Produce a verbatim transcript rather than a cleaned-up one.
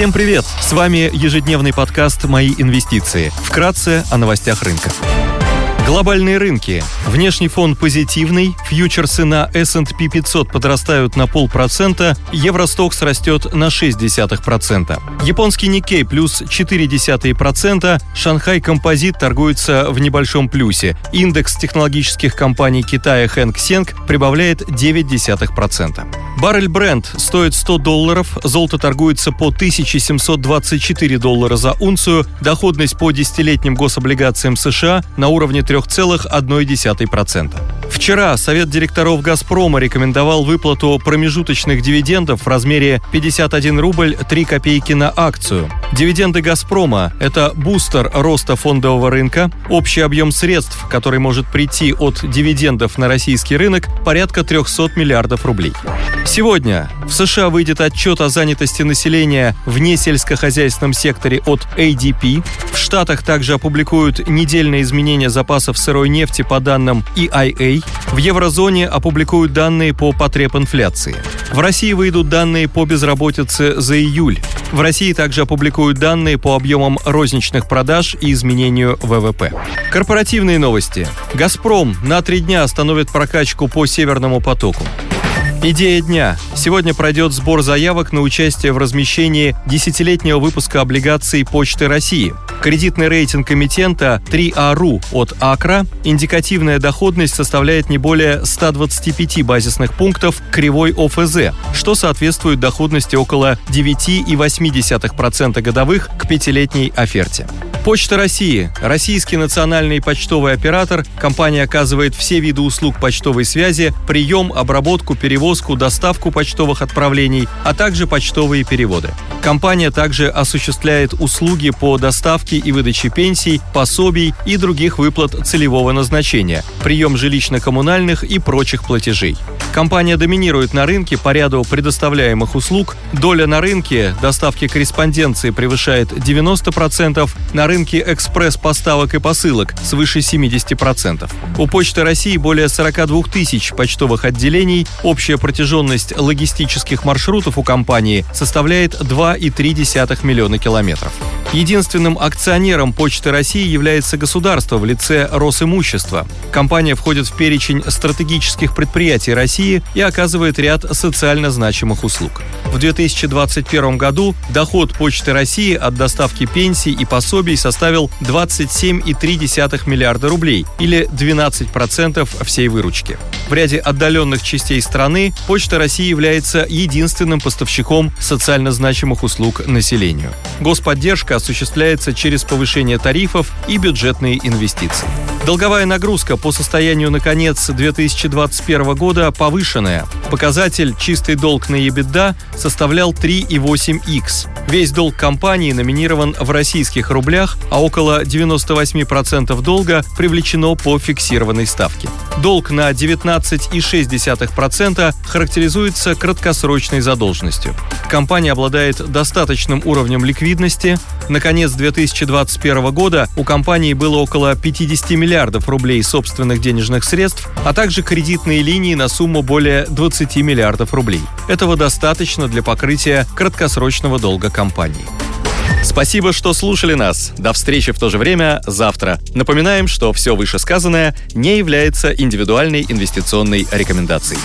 Всем привет! С вами ежедневный подкаст «Мои инвестиции». Вкратце о новостях рынка. Глобальные рынки. Внешний фон позитивный, фьючерсы на эс энд пи пятьсот подрастают на полпроцента, Евростокс растет на ноль целых шесть десятых процента. Японский Nikkei плюс ноль целых четыре десятых процента, Шанхай Композит торгуется в небольшом плюсе, индекс технологических компаний Китая Hang Seng прибавляет ноль целых девять десятых процента. Баррель Brent стоит сто долларов, золото торгуется по тысяча семьсот двадцать четыре доллара за унцию, доходность по десятилетним гособлигациям США на уровне три целых одна десятая процента. Вчера Совет директоров «Газпрома» рекомендовал выплату промежуточных дивидендов в размере пятьдесят один рубль три копейки на акцию. Дивиденды «Газпрома» – это бустер роста фондового рынка. Общий объем средств, который может прийти от дивидендов на российский рынок, порядка триста миллиардов рублей. Сегодня в США выйдет отчет о занятости населения в несельскохозяйственном секторе от эй ди пи. В Штатах также опубликуют недельные изменения запасов сырой нефти по данным и ай эй. В еврозоне опубликуют данные по потребинфляции. В России выйдут данные по безработице за июль. В России также опубликуют данные по объемам розничных продаж и изменению вэ вэ пэ. Корпоративные новости. «Газпром» на три дня остановит прокачку по Северному потоку. Идея дня. Сегодня пройдет сбор заявок на участие в размещении десятилетнего выпуска облигаций Почты России. Кредитный рейтинг эмитента три А точка ру от АКРА, индикативная доходность составляет не более сто двадцать пять базисных пунктов кривой о эф зэ, что соответствует доходности около девять целых восемь десятых процента годовых к пятилетней оферте. Почта России. Российский национальный почтовый оператор. Компания оказывает все виды услуг почтовой связи, прием, обработку, перевозку, доставку почтовых отправлений, а также почтовые переводы. Компания также осуществляет услуги по доставке и выдаче пенсий, пособий и других выплат целевого назначения, прием жилищно-коммунальных и прочих платежей. Компания доминирует на рынке по ряду предоставляемых услуг. Доля на рынке доставки корреспонденции превышает девяносто процентов, на рынке экспресс-поставок и посылок свыше семьдесят процентов. У Почты России более сорок две тысячи почтовых отделений, общая протяженность логистических маршрутов у компании составляет два целых три десятых миллиона километров. Единственным акционером Почты России является государство в лице Росимущества. Компания входит в перечень стратегических предприятий России и оказывает ряд социально значимых услуг. В две тысячи двадцать первом году доход Почты России от доставки пенсий и пособий составил двадцать семь целых три десятых миллиарда рублей или двенадцать процентов всей выручки. В ряде отдаленных частей страны Почта России является единственным поставщиком социально значимых услуг населению. Господдержка осуществляется через повышение тарифов и бюджетные инвестиции. Долговая нагрузка по состоянию на конец две тысячи двадцать первого года повышенная. Показатель «Чистый долг на EBITDA» составлял три целых восемь десятых икс. Весь долг компании номинирован в российских рублях, а около девяносто восемь процентов долга привлечено по фиксированной ставке. Долг на девятнадцать целых шесть десятых процента характеризуется краткосрочной задолженностью. Компания обладает достаточным уровнем ликвидности. На конец две тысячи двадцать первого года у компании было около пятьдесят миллиардов рублей собственных денежных средств, а также кредитные линии на сумму более двадцать миллиардов рублей. Этого достаточно для покрытия краткосрочного долга компании. Спасибо, что слушали нас. До встречи в то же время завтра. Напоминаем, что все вышесказанное не является индивидуальной инвестиционной рекомендацией.